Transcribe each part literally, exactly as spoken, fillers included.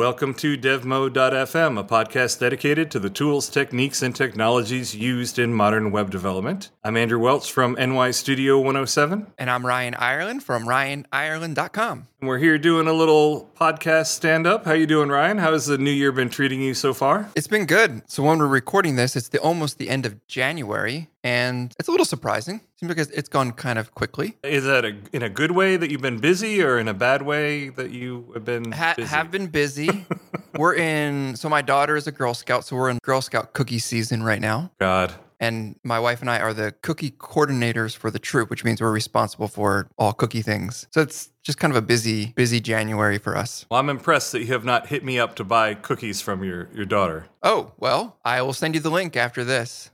welcome to dev mode dot f m, a podcast dedicated to the tools, techniques, and technologies used in modern web development. I'm Andrew Welch from N Y Studio one oh seven. And I'm Ryan Irelan from Ryan Ireland dot com. And we're here doing a little podcast stand-up. How you doing, Ryan? How has the new year been treating you so far? It's been good. So when we're recording this, it's the, almost the end of January, and it's a little surprising. Seems like it's gone kind of quickly. Is that a, in a good way that you've been busy, or in a bad way that you have been ha- busy? Have been busy. We're in, so my daughter is a Girl Scout, so we're in Girl Scout cookie season right now. God. And my wife and I are the cookie coordinators for the troop, which means we're responsible for all cookie things. So it's just kind of a busy, busy January for us. Well, I'm impressed that you have not hit me up to buy cookies from your, your daughter. Oh, well, I will send you the link after this.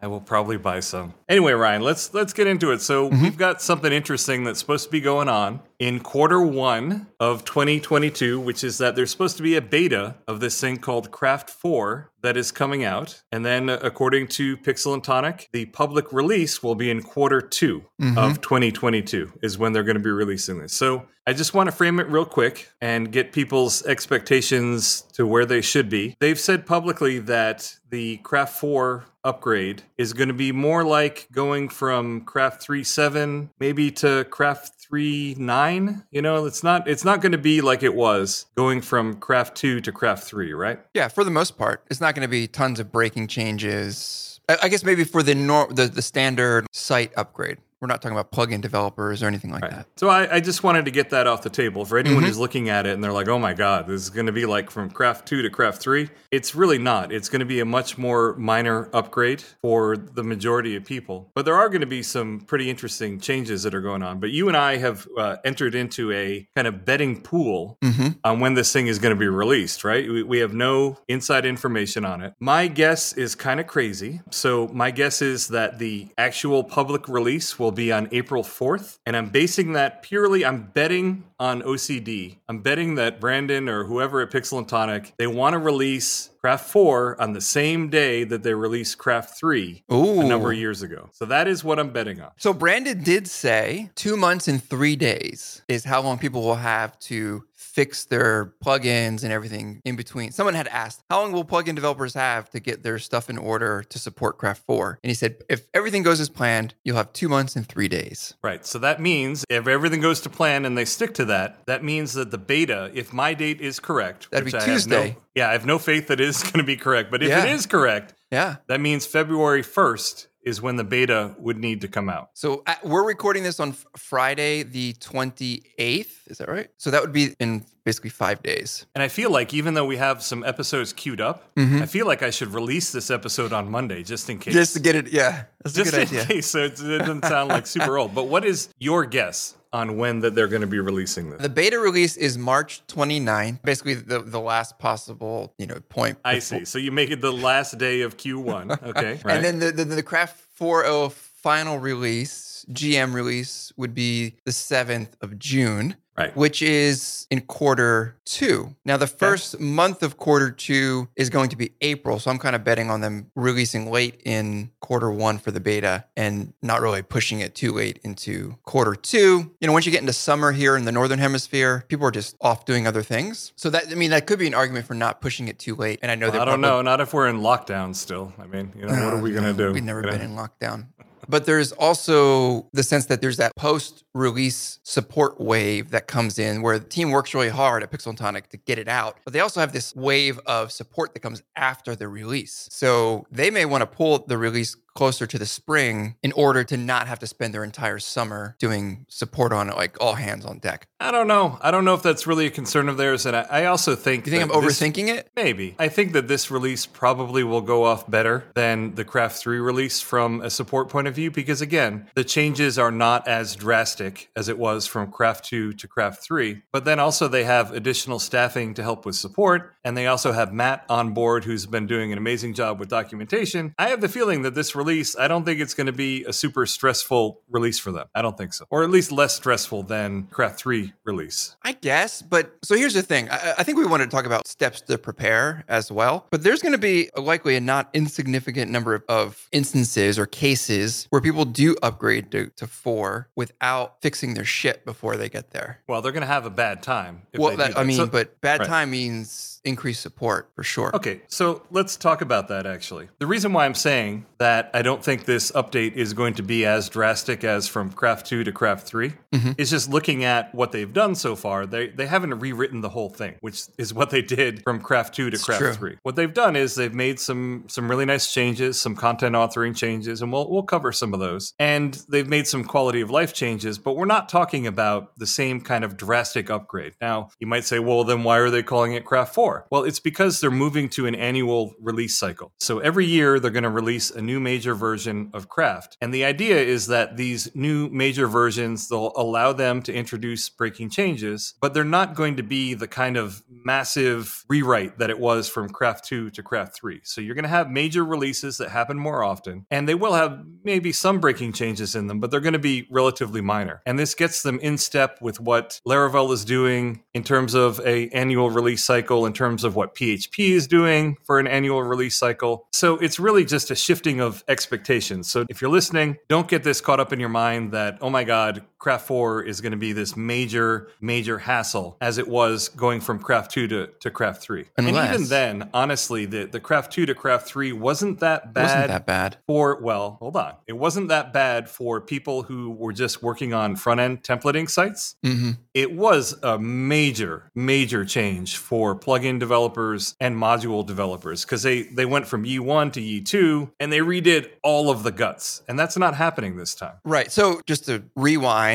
I will probably buy some. Anyway, Ryan, let's let's get into it. So mm-hmm. We've got something interesting that's supposed to be going on in quarter one of twenty twenty-two, which is that there's supposed to be a beta of this thing called Craft four that is coming out. And then according to Pixel and Tonic, the public release will be in quarter two mm-hmm. of twenty twenty-two is when they're going to be releasing this. So I just want to frame it real quick and get people's expectations to where they should be. They've said publicly that the Craft four upgrade is going to be more like going from Craft three point seven maybe to Craft three point nine. You know, it's not it's not going to be like it was going from Craft two to Craft three, right? Yeah, for the most part. It's not going to be tons of breaking changes. I, I guess maybe for the, nor- the the standard site upgrade. We're not talking about plugin developers or anything like right. that. So I, I just wanted to get that off the table for anyone mm-hmm. who's looking at it and they're like, oh my God, this is going to be like from Craft two to Craft three. It's really not. It's going to be a much more minor upgrade for the majority of people. But there are going to be some pretty interesting changes that are going on. But you and I have uh, entered into a kind of betting pool mm-hmm. on when this thing is going to be released, right? We, we have no inside information on it. My guess is kind of crazy. So my guess is that the actual public release will will be on April fourth. And I'm basing that purely, I'm betting on O C D. I'm betting that Brandon or whoever at Pixel and Tonic, they want to release Craft four on the same day that they released Craft three Ooh. A number of years ago. So that is what I'm betting on. So Brandon did say two months and three days is how long people will have to fix their plugins and everything in between. Someone had asked, how long will plugin developers have to get their stuff in order to support Craft four? And he said, if everything goes as planned, you'll have two months and three days. Right. So that means if everything goes to plan and they stick to that, that means that the beta, if my date is correct, that'd be I Tuesday. No, yeah, I have no faith that it is going to be correct. But if yeah. it is correct, yeah, that means February first is when the beta would need to come out. So uh, we're recording this on f- Friday, the twenty-eighth. Is that right? So that would be in basically five days. And I feel like even though we have some episodes queued up, mm-hmm. I feel like I should release this episode on Monday just in case. Just to get it. Yeah. That's just a good idea. Case, so it doesn't sound like super old. But what is your guess on when that they're going to be releasing this? The beta release is March twenty-ninth, basically the, the last possible, you know, point. I see. So you make it the last day of Q one. Okay. Right. And then the, the, the Craft four point oh final release, G M release, would be the seventh of June. Right. Which is in quarter two. Now, the first yeah. month of quarter two is going to be April. So I'm kind of betting on them releasing late in quarter one for the beta and not really pushing it too late into quarter two. You know, once you get into summer here in the Northern Hemisphere, people are just off doing other things. So that, I mean, that could be an argument for not pushing it too late. And I know well, that I don't probably, know. Not if we're in lockdown still. I mean, you know, uh, what are we going to do? We've never you been know? in lockdown. But there's also the sense that there's that post-release support wave that comes in where the team works really hard at Pixel and Tonic to get it out. But they also have this wave of support that comes after the release. So they may want to pull the release closer to the spring in order to not have to spend their entire summer doing support on it, like all hands on deck. I don't know. I don't know if that's really a concern of theirs. And I, I also think... You think I'm overthinking this, it? Maybe. I think that this release probably will go off better than the Craft three release from a support point of view, because again, the changes are not as drastic as it was from Craft two to Craft three. But then also they have additional staffing to help with support. And they also have Matt on board, who's been doing an amazing job with documentation. I have the feeling that this release release, I don't think it's going to be a super stressful release for them. I don't think so. Or at least less stressful than Craft three release. I guess. But so here's the thing. I, I think we wanted to talk about steps to prepare as well. But there's going to be likely a not insignificant number of, of instances or cases where people do upgrade to, to four without fixing their shit before they get there. Well, they're going to have a bad time. If well, they that, do that. I mean, so, but bad right. time means increased support for sure. Okay. So let's talk about that actually. The reason why I'm saying that I don't think this update is going to be as drastic as from Craft two to Craft three mm-hmm. is just looking at what they've done so far. They they haven't rewritten the whole thing, which is what they did from Craft two to it's Craft true. three. What they've done is they've made some some really nice changes, some content authoring changes, and we'll we'll cover some of those. And they've made some quality of life changes, but we're not talking about the same kind of drastic upgrade. Now, you might say, well, then why are they calling it Craft four? Well, it's because they're moving to an annual release cycle. So every year they're going to release a new major version of Craft. And the idea is that these new major versions, they'll allow them to introduce breaking changes, but they're not going to be the kind of massive rewrite that it was from Craft two to Craft three. So you're going to have major releases that happen more often, and they will have maybe some breaking changes in them, but they're going to be relatively minor. And this gets them in step with what Laravel is doing in terms of an annual release cycle, in terms of what P H P is doing for an annual release cycle. So it's really just a shifting of expectations. So if you're listening, don't get this caught up in your mind that, oh my God, Craft four is going to be this major, major hassle as it was going from Craft two to, to Craft three. Unless, and even then, honestly, the, the Craft two to Craft three wasn't that bad. Wasn't that bad. For, well, hold on. It wasn't that bad for people who were just working on front-end templating sites. Mm-hmm. It was a major, major change for plugin developers and module developers because they, they went from Yii one to Yii two and they redid all of the guts. And that's not happening this time. Right. So just to rewind,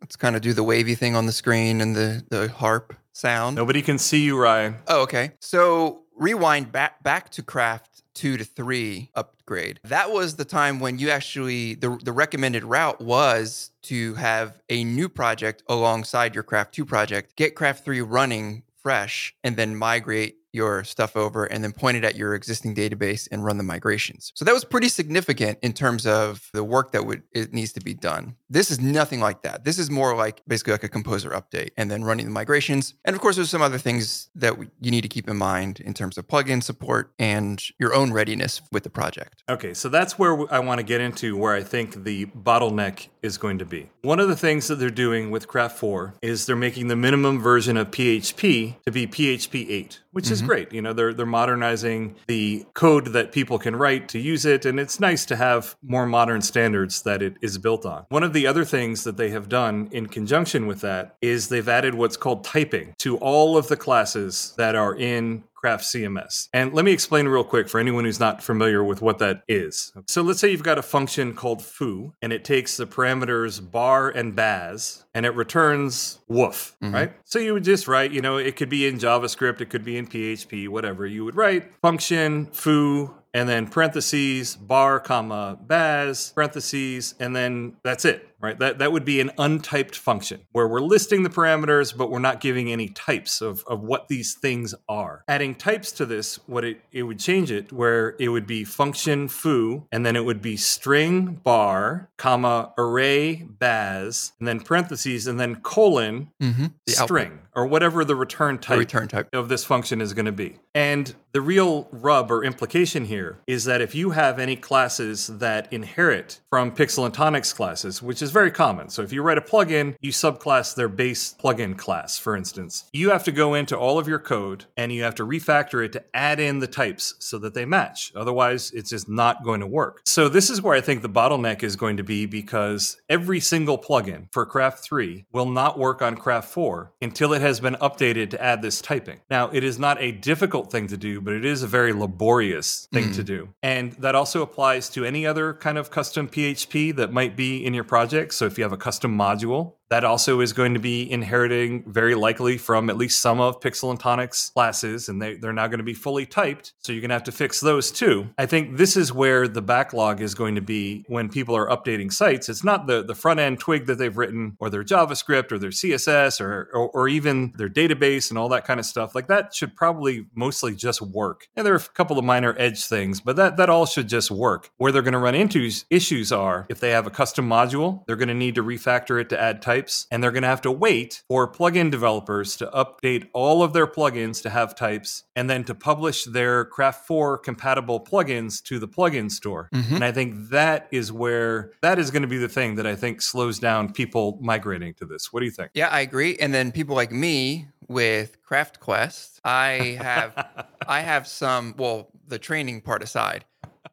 let's kind of do the wavy thing on the screen and the, the harp sound. Nobody can see you, Ryan. Oh, okay. So rewind back back to Craft two to three upgrade. That was the time when you actually, the, the recommended route was to have a new project alongside your Craft two project, get Craft three running fresh, and then migrate your stuff over and then point it at your existing database and run the migrations. So that was pretty significant in terms of the work that would it needs to be done. This is nothing like that. This is more like basically like a Composer update and then running the migrations. And of course, there's some other things that we, you need to keep in mind in terms of plugin support and your own readiness with the project. Okay, so that's where I want to get into where I think the bottleneck is going to be. One of the things that they're doing with Craft four is they're making the minimum version of P H P to be P H P eight, which mm-hmm. is great. You know, they're they're modernizing the code that people can write to use it, and it's nice to have more modern standards that it is built on. One of the other things that they have done in conjunction with that is they've added what's called typing to all of the classes that are in Craft C M S. And let me explain real quick for anyone who's not familiar with what that is. So let's say you've got a function called foo, and it takes the parameters bar and baz, and it returns woof, mm-hmm. right? So you would just write, you know, it could be in JavaScript, it could be in P H P, whatever. You would write function foo, and then parentheses, bar, comma, baz, parentheses, and then that's it. Right? That that would be an untyped function where we're listing the parameters, but we're not giving any types of, of what these things are. Adding types to this, what it, it would change it where it would be function foo, and then it would be string bar, comma, array baz, and then parentheses, and then colon mm-hmm. the string output. Or whatever the return type, the return type of this function is going to be. And the real rub or implication here is that if you have any classes that inherit from Pixel and Tonic's classes, which is is very common. So if you write a plugin, you subclass their base plugin class, for instance. You have to go into all of your code and you have to refactor it to add in the types so that they match. Otherwise, it's just not going to work. So this is where I think the bottleneck is going to be because every single plugin for Craft three will not work on Craft four until it has been updated to add this typing. Now, it is not a difficult thing to do, but it is a very laborious thing mm-hmm. to do. And that also applies to any other kind of custom P H P that might be in your project. So if you have a custom module, That also is going to be inheriting very likely from at least some of Pixel and Tonic's classes, and they, they're not going to be fully typed. So you're going to have to fix those too. I think this is where the backlog is going to be when people are updating sites. It's not the, the front end twig that they've written or their JavaScript or their C S S or, or, or even their database and all that kind of stuff. Like that should probably mostly just work. And there are a couple of minor edge things, but that, that all should just work. Where they're going to run into issues are if they have a custom module, they're going to need to refactor it to add type. And they're going to have to wait for plugin developers to update all of their plugins to have types and then to publish their Craft four compatible plugins to the plugin store. Mm-hmm. And I think that is where that is going to be the thing that I think slows down people migrating to this. What do you think? Yeah, I agree. And then people like me with CraftQuest, I have, I have some, well, the training part aside,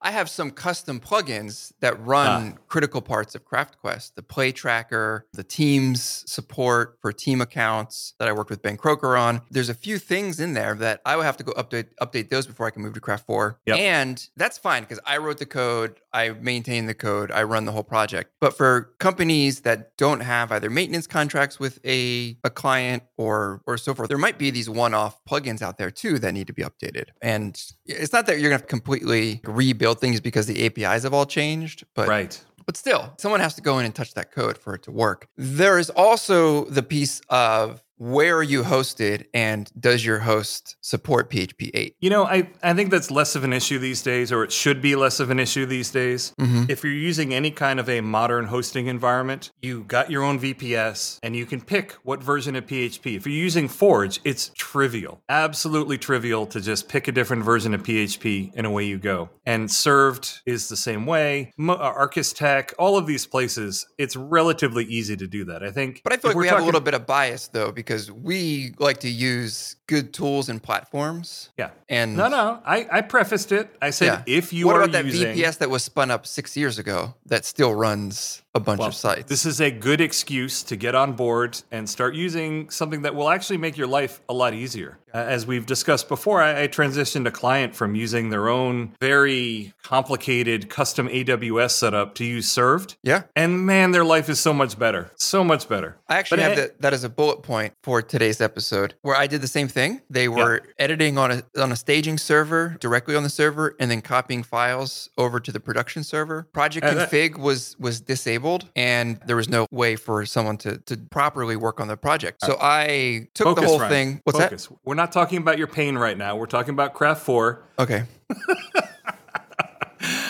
I have some custom plugins that run ah. critical parts of CraftQuest, the play tracker, the Teams support for team accounts that I worked with Ben Croker on. There's a few things in there that I would have to go update update those before I can move to Craft four. Yep. And that's fine because I wrote the code, I maintain the code, I run the whole project. But for companies that don't have either maintenance contracts with a, a client or or so forth, there might be these one-off plugins out there too that need to be updated. And it's not that you're going to have to completely rebuild things because the A P Is have all changed, but right. But still, someone has to go in and touch that code for it to work. There is also the piece of where are you hosted and does your host support P H P eight? You know, I, I think that's less of an issue these days, or it should be less of an issue these days. Mm-hmm. If you're using any kind of a modern hosting environment, you got your own V P S and you can pick what version of P H P. If you're using Forge, it's trivial, absolutely trivial to just pick a different version of P H P and away you go. And Servd is the same way. Mo- Arcus Tech, all of these places, it's relatively easy to do that, I think. But I feel like we have talking- a little bit of bias though, because Because we like to use good tools and platforms. Yeah. And no, no, I, I prefaced it. I said, yeah. if you what are about using... that V P S that was spun up six years ago that still runs a bunch well, of sites? This is a good excuse to get on board and start using something that will actually make your life a lot easier. Uh, as we've discussed before, I, I transitioned a client from using their own very complicated custom A W S setup to use Servd. Yeah. And man, their life is so much better. So much better. I actually but have I, the, that as a bullet point for today's episode, where I did the same thing. They were yeah. editing on a on a staging server, directly on the server, and then copying files over to the production server. Project and config that, was was disabled, and there was no way for someone to, to properly work on the project. So I took Focus, the whole Ryan. thing. What's Focus. that? We're not talking about your pain right now. We're talking about Craft four. Okay.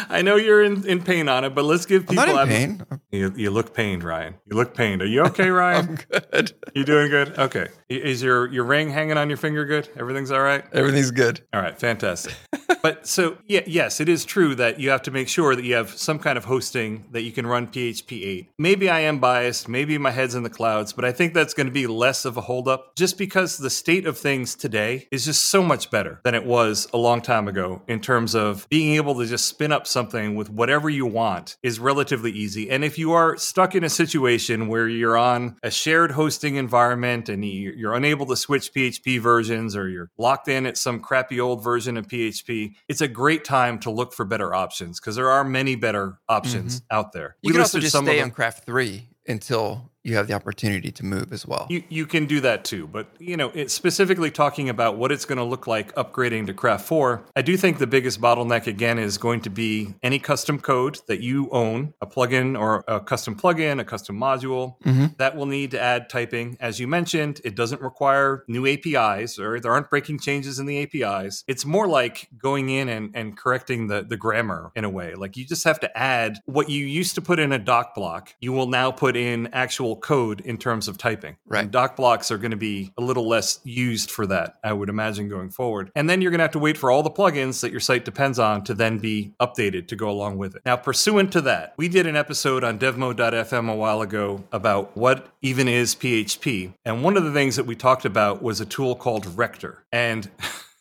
I know you're in, in pain on it, but let's give people... I'm not in pain. You, you look pained, Ryan. You look pained. Are you okay, Ryan? I'm good. You doing good? Okay. Is your, your ring hanging on your finger good? Everything's all right? Everything's good. All right. Fantastic. But so, yeah, yes, it is true that you have to make sure that you have some kind of hosting that you can run P H P eight. Maybe I am biased. Maybe my head's in the clouds, but I think that's going to be less of a holdup just because the state of things today is just so much better than it was a long time ago in terms of being able to just spin up something with whatever you want is relatively easy. And if you are stuck in a situation where you're on a shared hosting environment and you're unable to switch P H P versions or you're locked in at some crappy old version of P H P, it's a great time to look for better options because there are many better options mm-hmm. out there. You we can also just some stay on Craft three until you have the opportunity to move as well. You you can do that too. But, you know, it's specifically talking about what it's going to look like upgrading to Craft four. I do think the biggest bottleneck, again, is going to be any custom code that you own, a plugin or a custom plugin, a custom module, mm-hmm. that will need to add typing. As you mentioned, it doesn't require new A P Is or there aren't breaking changes in the A P Is. It's more like going in and, and correcting the, the grammar in a way. Like you just have to add what you used to put in a doc block, you will now put in actual code in terms of typing. Right. And doc blocks are going to be a little less used for that, I would imagine, going forward. And then you're going to have to wait for all the plugins that your site depends on to then be updated to go along with it. Now, pursuant to that, we did an episode on dev mode dot f m a while ago about what even is P H P. And one of the things that we talked about was a tool called Rector. And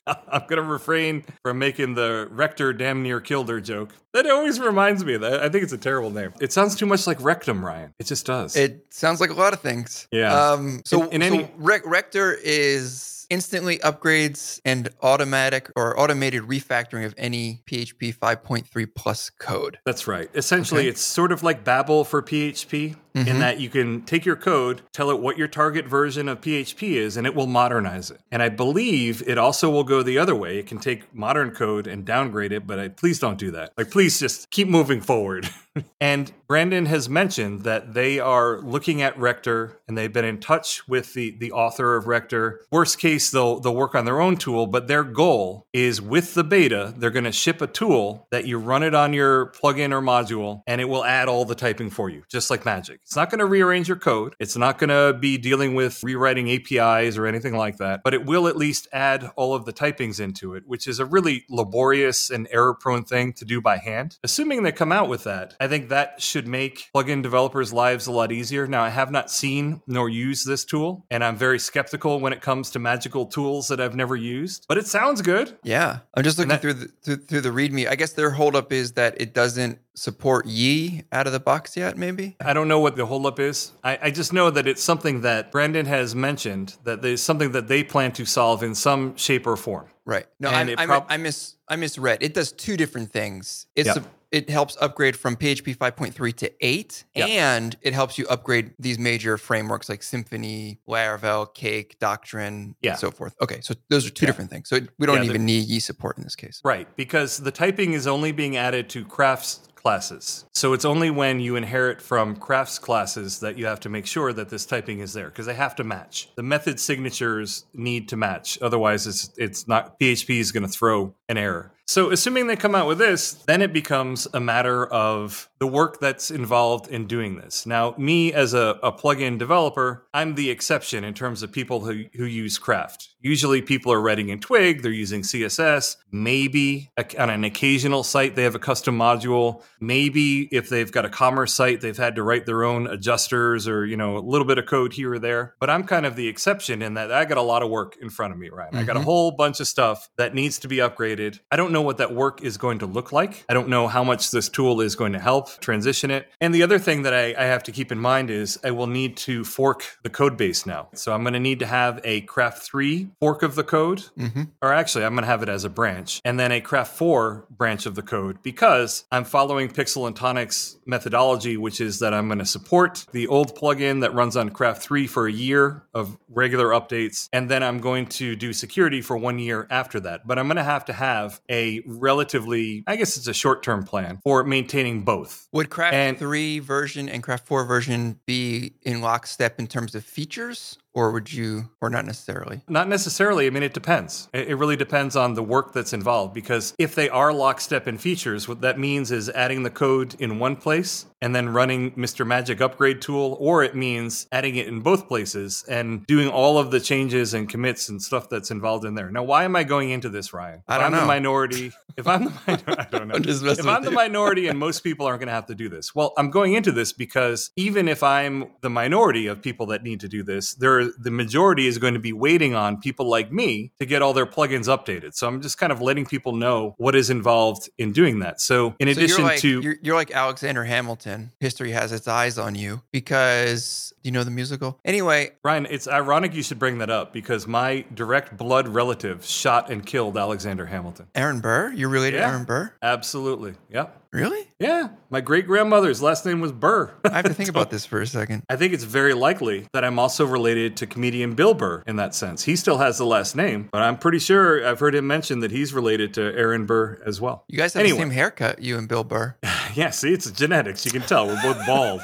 I'm going to refrain from making the Rector damn near killed her joke. That always reminds me of that. I think it's a terrible name. It sounds too much like rectum, Ryan. It just does. It sounds like a lot of things. Yeah. Um, so in, in any- so Re- Rector is... instantly upgrades and automatic or automated refactoring of any P H P five point three plus code. That's right. Essentially, okay. It's sort of like Babel for P H P. mm-hmm. in that you can take your code, tell it what your target version of P H P is, and it will modernize it. And I believe it also will go the other way. It can take modern code and downgrade it, but I, please don't do that. Like, please just keep moving forward. And Brandon has mentioned that they are looking at Rector, and they've been in touch with the, the author of Rector. Worst case, they'll, they'll work on their own tool, but their goal is with the beta, they're going to ship a tool that you run it on your plugin or module, and it will add all the typing for you, just like magic. It's not going to rearrange your code. It's not going to be dealing with rewriting A P Is or anything like that, but it will at least add all of the typings into it, which is a really laborious and error-prone thing to do by hand. Assuming they come out with that, I think that should make plugin developers' lives a lot easier. Now, I have not seen nor used this tool, and I'm very skeptical when it comes to magical tools that I've never used, but it sounds good. Yeah. I'm just looking that, through, the, through, through the README. I guess their holdup is that it doesn't support Yii out of the box yet, maybe? I don't know what the holdup is. I, I just know that it's something that Brandon has mentioned, that there's something that they plan to solve in some shape or form. Right. No, I, I, prob- I, mis- I misread. It does two different things. It's yep. a, It helps upgrade from P H P five point three to eight, yep. and it helps you upgrade these major frameworks like Symfony, Laravel, Cake, Doctrine, yeah. and so forth. Okay, so those are two yeah. different things. So we don't yeah, even need Yii support in this case. Right, because the typing is only being added to Craft's classes. So it's only when you inherit from Craft's classes that you have to make sure that this typing is there, because they have to match. The method signatures need to match. Otherwise, it's it's not P H P is going to throw an error. So assuming they come out with this, then it becomes a matter of the work that's involved in doing this. Now, me as a, a plugin developer, I'm the exception in terms of people who, who use Craft. Usually people are writing in Twig, they're using C S S, maybe on an occasional site they have a custom module, maybe if they've got a commerce site, they've had to write their own adjusters or, you know, a little bit of code here or there. But I'm kind of the exception in that I got a lot of work in front of me, Ryan. Mm-hmm. I got a whole bunch of stuff that needs to be upgraded. I don't know what that work is going to look like. I don't know how much this tool is going to help transition it. And the other thing that I, I have to keep in mind is I will need to fork the code base now. So I'm going to need to have a Craft three fork of the code, mm-hmm. or actually I'm going to have it as a branch, and then a Craft four branch of the code, because I'm following Pixel and Tonic's methodology, which is that I'm going to support the old plugin that runs on Craft three for a year of regular updates, and then I'm going to do security for one year after that. But I'm going to have to have a A relatively, I guess it's a short-term plan for maintaining both. Would Craft and, three version and Craft four version be in lockstep in terms of features? Or would you, or not necessarily? Not necessarily. I mean, it depends. It really depends on the work that's involved, because if they are lockstep in features, what that means is adding the code in one place and then running Mister Magic upgrade tool, or it means adding it in both places and doing all of the changes and commits and stuff that's involved in there. Now, why am I going into this, Ryan? I don't I'm know. The minority, if I'm the minority, I don't know. I'm just messing if I'm with the you. minority and most people aren't going to have to do this. Well, I'm going into this because even if I'm the minority of people that need to do this, there are the majority is going to be waiting on people like me to get all their plugins updated. So I'm just kind of letting people know what is involved in doing that. So in so addition you're like, to... You're, you're like Alexander Hamilton. History has its eyes on you because... Do you know the musical? Anyway... Ryan, it's ironic you should bring that up because my direct blood relative shot and killed Alexander Hamilton. Aaron Burr? You're related yeah, to Aaron Burr? Absolutely. Yep. Really? Yeah. My great-grandmother's last name was Burr. I have to think so, about this for a second. I think it's very likely that I'm also related to comedian Bill Burr in that sense. He still has the last name, but I'm pretty sure I've heard him mention that he's related to Aaron Burr as well. You guys have anyway. the same haircut, you and Bill Burr. Yeah, see, it's genetics. You can tell. We're both bald.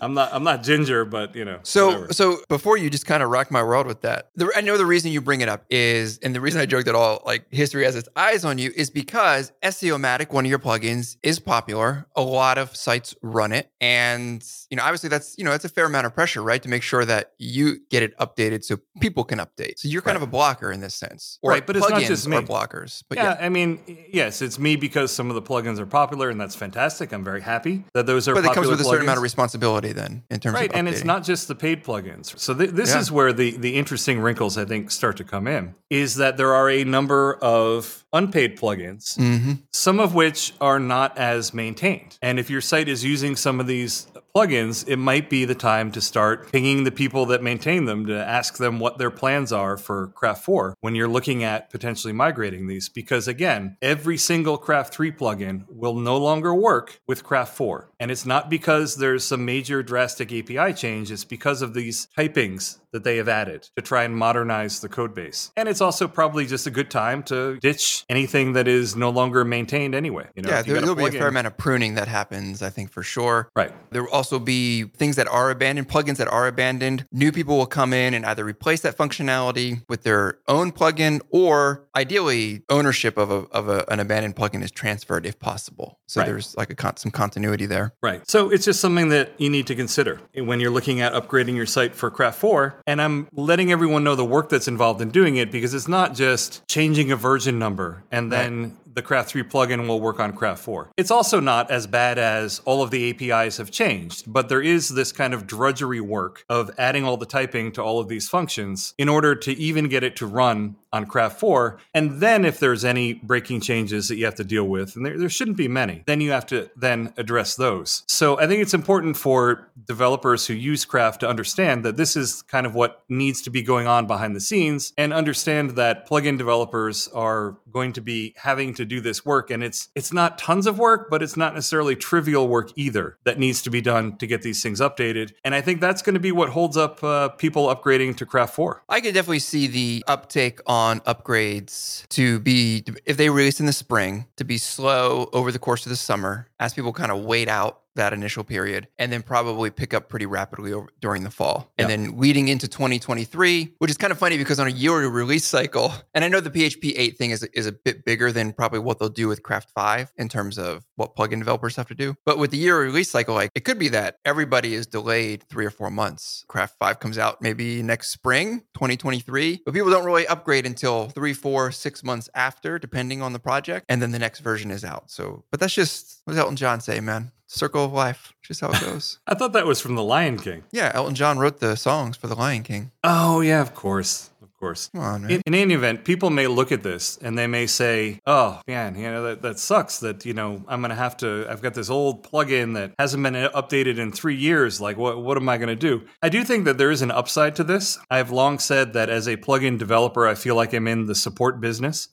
I'm not I'm not ginger, but, you know. So whatever. so before you just kind of rocked my world with that. The, I know the reason you bring it up is, and the reason I joked at all, like history has its eyes on you, is because SEOmatic, one of your plugins, is popular. A lot of sites run it. And, you know, obviously that's, you know, that's a fair amount of pressure, right? To make sure that you get it updated so people can update. So you're kind right. of a blocker in this sense. Or right, but it's not just me. Or blockers. But yeah, yeah, I mean, yes, it's me because some of the plugins are popular and that's fantastic. I'm very happy that those are but popular. But it comes with plugins. A certain amount of responsibility. Then in terms right, of updating. And it's not just the paid plugins. So th- this yeah. is where the, the interesting wrinkles, I think, start to come in, is that there are a number of unpaid plugins, mm-hmm. some of which are not as maintained. And if your site is using some of these plugins, it might be the time to start pinging the people that maintain them to ask them what their plans are for Craft four when you're looking at potentially migrating these. Because again, every single Craft three plugin will no longer work with Craft four. And it's not because there's some major major drastic A P I change, it's because of these typings that they have added to try and modernize the code base. And it's also probably just a good time to ditch anything that is no longer maintained anyway. You know, yeah, there will be a fair amount of pruning that happens, I think, for sure. Right. There will also be things that are abandoned, plugins that are abandoned. New people will come in and either replace that functionality with their own plugin, or ideally ownership of, a, of a, an abandoned plugin is transferred if possible. So right. there's like a con- some continuity there. Right. So it's just something that you need to consider when you're looking at upgrading your site for Craft four. And I'm letting everyone know the work that's involved in doing it, because it's not just changing a version number and then right. the Craft three plugin will work on Craft four. It's also not as bad as all of the A P Is have changed, but there is this kind of drudgery work of adding all the typing to all of these functions in order to even get it to run on Craft four. And then if there's any breaking changes that you have to deal with, and there, there shouldn't be many, then you have to then address those. So I think it's important for developers who use Craft to understand that this is kind of what needs to be going on behind the scenes, and understand that plugin developers are going to be having to do this work. And it's it's not tons of work, but it's not necessarily trivial work either that needs to be done to get these things updated. And I think that's going to be what holds up uh, people upgrading to Craft four. I could definitely see the uptake on on upgrades to be, if they release in the spring, to be slow over the course of the summer as people kind of wait out that initial period, and then probably pick up pretty rapidly over, during the fall. Yep. And then leading into twenty twenty-three, which is kind of funny because on a yearly release cycle, and I know the P H P eight thing is, is a bit bigger than probably what they'll do with Craft five in terms of what plugin developers have to do. But with the yearly release cycle, like it could be that everybody is delayed three or four months. Craft five comes out maybe next spring, twenty twenty-three, but people don't really upgrade until three, four, six months after, depending on the project. And then the next version is out. So, but that's just, what does Elton John say, man? Circle of life, just how it goes. I thought that was from The Lion King. Yeah, Elton John wrote the songs for The Lion King. Oh, yeah, of course. course. Come on, man. In, in any event, people may look at this and they may say, oh, man, you know, that, that sucks that, you know, I'm going to have to, I've got this old plugin that hasn't been updated in three years. Like, what, what am I going to do? I do think that there is an upside to this. I've long said that as a plugin developer, I feel like I'm in the support business.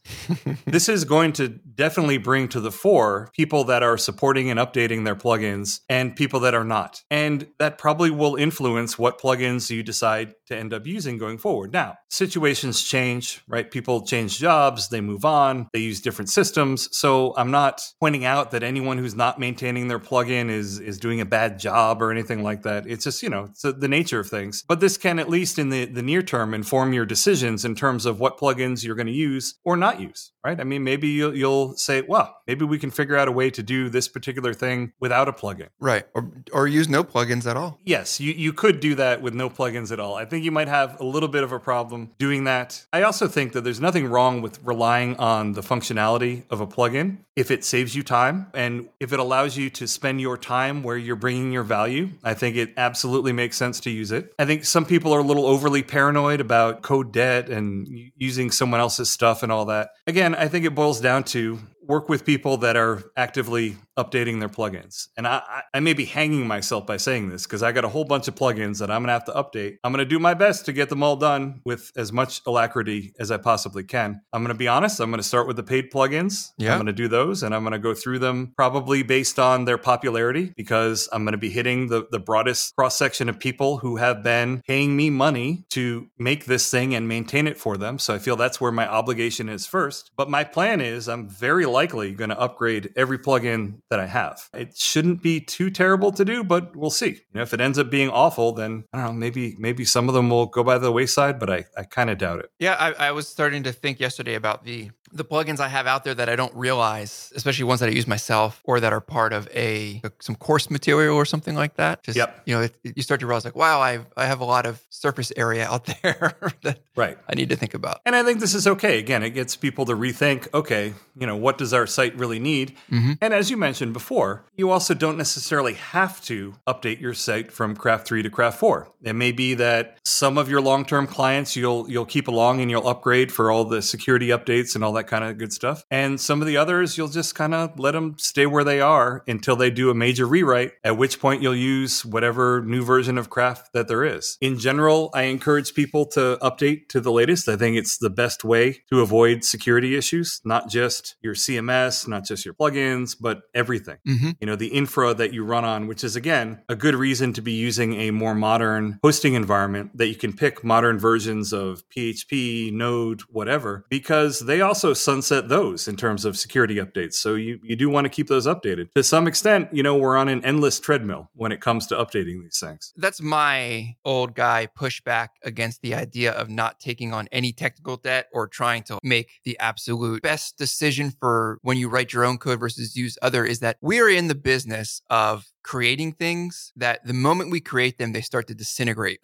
This is going to definitely bring to the fore people that are supporting and updating their plugins and people that are not. And that probably will influence what plugins you decide to end up using going forward. Now, situations Situations change, right? People change jobs, they move on, they use different systems. So I'm not pointing out that anyone who's not maintaining their plugin is is doing a bad job or anything like that. It's just, you know, it's the nature of things. But this can, at least in the, the near term, inform your decisions in terms of what plugins you're going to use or not use, right? I mean, maybe you'll, you'll say, well, maybe we can figure out a way to do this particular thing without a plugin. Right. Or or use no plugins at all. Yes, you, you could do that with no plugins at all. I think you might have a little bit of a problem doing that. I also think that there's nothing wrong with relying on the functionality of a plugin if it saves you time and if it allows you to spend your time where you're bringing your value. I think it absolutely makes sense to use it. I think some people are a little overly paranoid about code debt and using someone else's stuff and all that. Again, I think it boils down to work with people that are actively updating their plugins. And I, I may be hanging myself by saying this because I got a whole bunch of plugins that I'm going to have to update. I'm going to do my best to get them all done with as much alacrity as I possibly can. I'm going to be honest. I'm going to start with the paid plugins. Yeah. I'm going to do those and I'm going to go through them probably based on their popularity, because I'm going to be hitting the, the broadest cross-section of people who have been paying me money to make this thing and maintain it for them. So I feel that's where my obligation is first. But my plan is I'm very likely going to upgrade every plugin that I have. It shouldn't be too terrible to do, but we'll see. You know, if it ends up being awful, then I don't know, maybe maybe some of them will go by the wayside, but I, I kind of doubt it. Yeah, I, I was starting to think yesterday about the The plugins I have out there that I don't realize, especially ones that I use myself or that are part of a some course material or something like that. Just, yep. You know, it, it, you start to realize like, wow, I I have a lot of surface area out there that right. I need to think about. And I think this is okay. Again, it gets people to rethink, okay, you know, what does our site really need? Mm-hmm. And as you mentioned before, you also don't necessarily have to update your site from Craft three to Craft four. It may be that some of your long-term clients you'll you'll keep along and you'll upgrade for all the security updates and all that that kind of good stuff. And some of the others, you'll just kind of let them stay where they are until they do a major rewrite, at which point you'll use whatever new version of Craft that there is. In general, I encourage people to update to the latest. I think it's the best way to avoid security issues, not just your C M S, not just your plugins, but everything. Mm-hmm. You know, the infra that you run on, which is, again, a good reason to be using a more modern hosting environment that you can pick modern versions of P H P, Node, whatever, because they also sunset those in terms of security updates. So you, you do want to keep those updated. To some extent, you know, we're on an endless treadmill when it comes to updating these things. That's my old guy pushback against the idea of not taking on any technical debt or trying to make the absolute best decision for when you write your own code versus use other, is that we're in the business of creating things that the moment we create them, they start to disintegrate.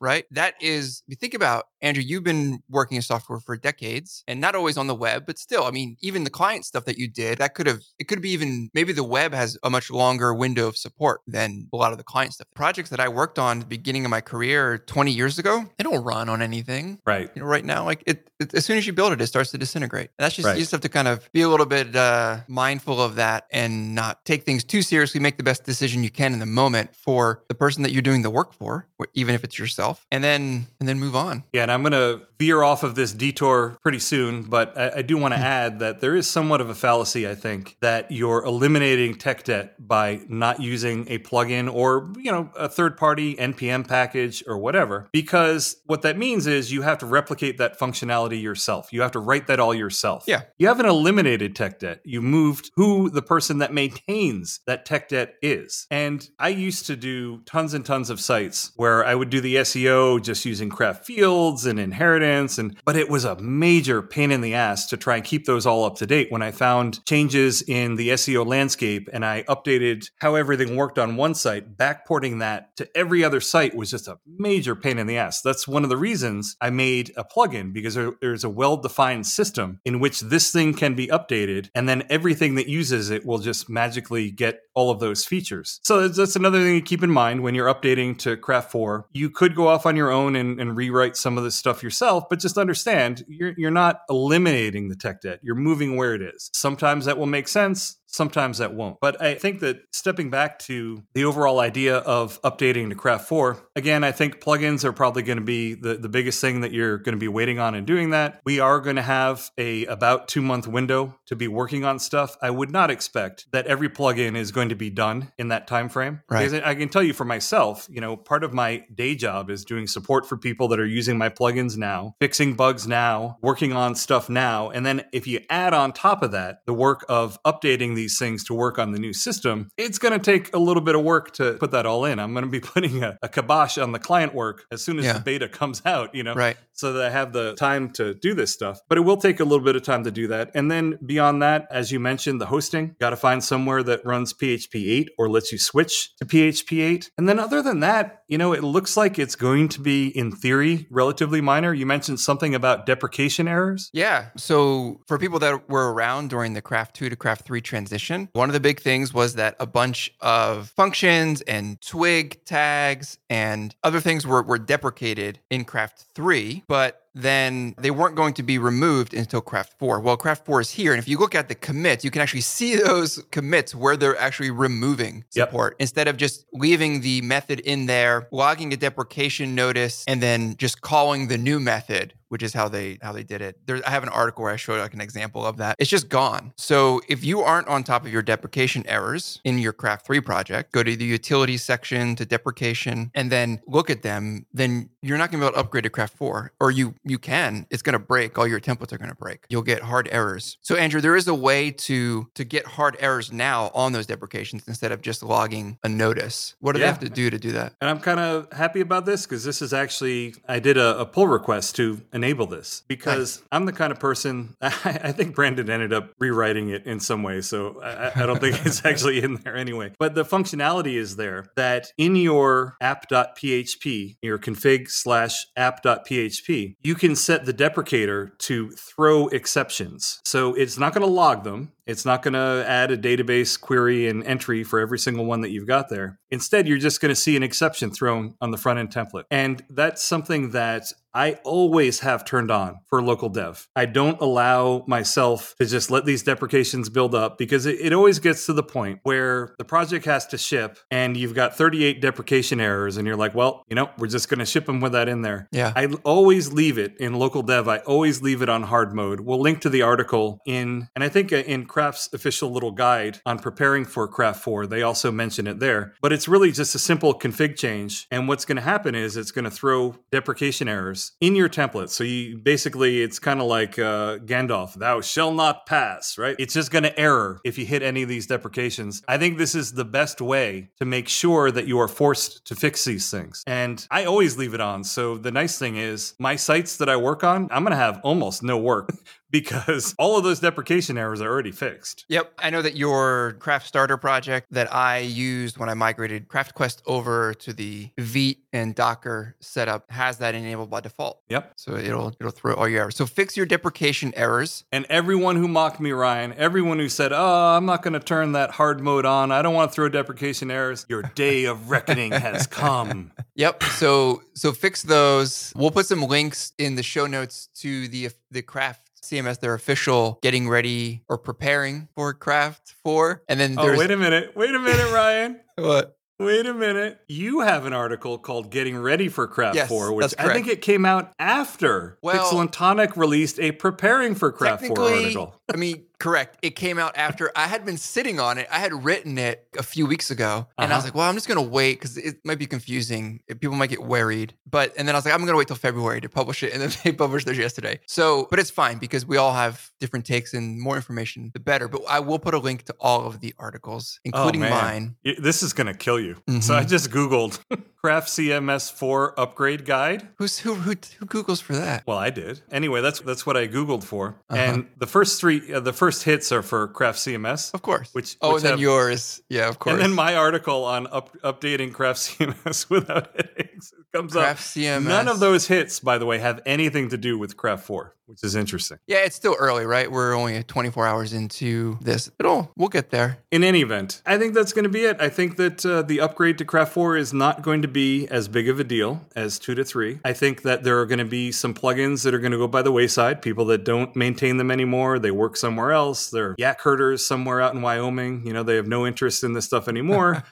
Right? That is, you think about, Andrew, you've been working in software for decades and not always on the web, but still, I mean, even the client stuff that you did, that could have, it could be even, maybe the web has a much longer window of support than a lot of the client stuff. Projects that I worked on at the beginning of my career twenty years ago, they don't run on anything. Right. You know, right now, like it, it as soon as you build it, it starts to disintegrate. And that's just, right. You just have to kind of be a little bit uh, mindful of that and not take things too seriously, make the best decision you can in the moment for the person that you're doing the work for, or even if it's yourself, and then and then move on. Yeah, and I'm going to veer off of this detour pretty soon, but I, I do want to add that there is somewhat of a fallacy, I think, that you're eliminating tech debt by not using a plugin or, you know, a third-party N P M package or whatever, because what that means is you have to replicate that functionality yourself. You have to write that all yourself. Yeah. You haven't eliminated tech debt. You moved who the person that maintains that tech debt is. And I used to do tons and tons of sites where I would do the S E O just using Craft fields and inheritance, and but it was a major pain in the ass to try and keep those all up to date. When I found changes in the S E O landscape and I updated how everything worked on one site, backporting that to every other site was just a major pain in the ass. That's one of the reasons I made a plugin, because there, there's a well-defined system in which this thing can be updated, and then everything that uses it will just magically get all of those features. So that's another thing to keep in mind when you're updating to Craft four. You could go off on your own and, and rewrite some of this stuff yourself, but just understand you're, you're not eliminating the tech debt. You're moving where it is. Sometimes that will make sense. Sometimes that won't. But I think that stepping back to the overall idea of updating to Craft four, again, I think plugins are probably going to be the, the biggest thing that you're going to be waiting on in doing that. We are going to have a about two month window to be working on stuff. I would not expect that every plugin is going to be done in that time frame. Right. Because I can tell you for myself, you know, part of my day job is doing support for people that are using my plugins now, fixing bugs now, working on stuff now. And then if you add on top of that, the work of updating the these things to work on the new system, it's going to take a little bit of work to put that all in. I'm going to be putting a, a kibosh on the client work as soon as yeah. the beta comes out, you know, right. so that I have the time to do this stuff. But it will take a little bit of time to do that. And then beyond that, as you mentioned, the hosting, got to find somewhere that runs P H P eight or lets you switch to P H P eight. And then other than that, you know, it looks like it's going to be, in theory, relatively minor. You mentioned something about deprecation errors. Yeah. So for people that were around during the Craft two to Craft three transition, one of the big things was that a bunch of functions and twig tags and other things were, were deprecated in Craft three, but then they weren't going to be removed until Craft four. Well, Craft four is here. And if you look at the commits, you can actually see those commits where they're actually removing support yep. instead of just leaving the method in there, logging a deprecation notice, and then just calling the new method, which is how they how they did it. There, I have an article where I showed like an example of that. It's just gone. So if you aren't on top of your deprecation errors in your Craft three project, go to the utilities section to deprecation and then look at them, then you're not going to be able to upgrade to Craft four, or you You can, it's going to break. All your templates are going to break. You'll get hard errors. So Andrew, there is a way to, to get hard errors now on those deprecations instead of just logging a notice. What do yeah. they have to do to do that? And I'm kind of happy about this because this is actually, I did a, a pull request to enable this because nice. I'm the kind of person, I, I think Brandon ended up rewriting it in some way. So I, I don't think it's actually in there anyway. But the functionality is there that in your app.php, your config slash app.php, you can set the deprecator to throw exceptions. So it's not going to log them. It's not going to add a database query and entry for every single one that you've got there. Instead, you're just going to see an exception thrown on the front end template. And that's something that I always have turned on for local dev. I don't allow myself to just let these deprecations build up, because it, it always gets to the point where the project has to ship and you've got thirty-eight deprecation errors and you're like, well, you know, we're just going to ship them with that in there. Yeah. I always leave it in local dev. I always leave it on hard mode. We'll link to the article in, and I think in Craft's official little guide on preparing for Craft four, they also mention it there, but it's really just a simple config change. And what's going to happen is it's going to throw deprecation errors in your template. So you basically, it's kind of like uh, Gandalf, thou shall not pass, right? It's just going to error if you hit any of these deprecations. I think this is the best way to make sure that you are forced to fix these things. And I always leave it on. So the nice thing is my sites that I work on, I'm going to have almost no work because all of those deprecation errors are already fixed. Yep. I know that your Craft Starter project that I used when I migrated CraftQuest over to the Vite and Docker setup has that enabled by default. Yep. So it'll it'll throw all your errors. So fix your deprecation errors. And everyone who mocked me, Ryan, everyone who said, oh, I'm not going to turn that hard mode on, I don't want to throw deprecation errors, your day of reckoning has come. Yep. So so fix those. We'll put some links in the show notes to the the Craft C M S, their official getting ready or preparing for Craft four. And then there's... Oh, wait a minute. Wait a minute, Ryan. What? Wait a minute. You have an article called Getting Ready for Craft yes, four, which I think it came out after well, Pixel and Tonic released a Preparing for Craft four article. I mean, correct. It came out after I had been sitting on it. I had written it a few weeks ago. And uh-huh. I was like, well, I'm just going to wait because it might be confusing. People might get worried. But, and then I was like, I'm going to wait till February to publish it. And then they published theirs yesterday. So, but it's fine because we all have different takes and more information, the better. But I will put a link to all of the articles, including oh, mine. It, this is going to kill you. Mm-hmm. So I just Googled Craft C M S four upgrade guide. Who's, who, who, who Googles for that? Well, I did. Anyway, that's, that's what I Googled for. Uh-huh. And the first three, uh, the first First hits are for Craft C M S, of course. Which oh, which and then have, yours, yeah, of course. And then my article on up, updating Craft C M S without headaches comes Craft up. C M S. None of those hits, by the way, have anything to do with Craft four, which is interesting. Yeah, it's still early, right? We're only twenty-four hours into this. It'll we'll get there. In any event, I think that's going to be it. I think that uh, the upgrade to Craft four is not going to be as big of a deal as two to three. I think that there are going to be some plugins that are going to go by the wayside. People that don't maintain them anymore, they work somewhere else. else. They're yak herders somewhere out in Wyoming. You know, they have no interest in this stuff anymore.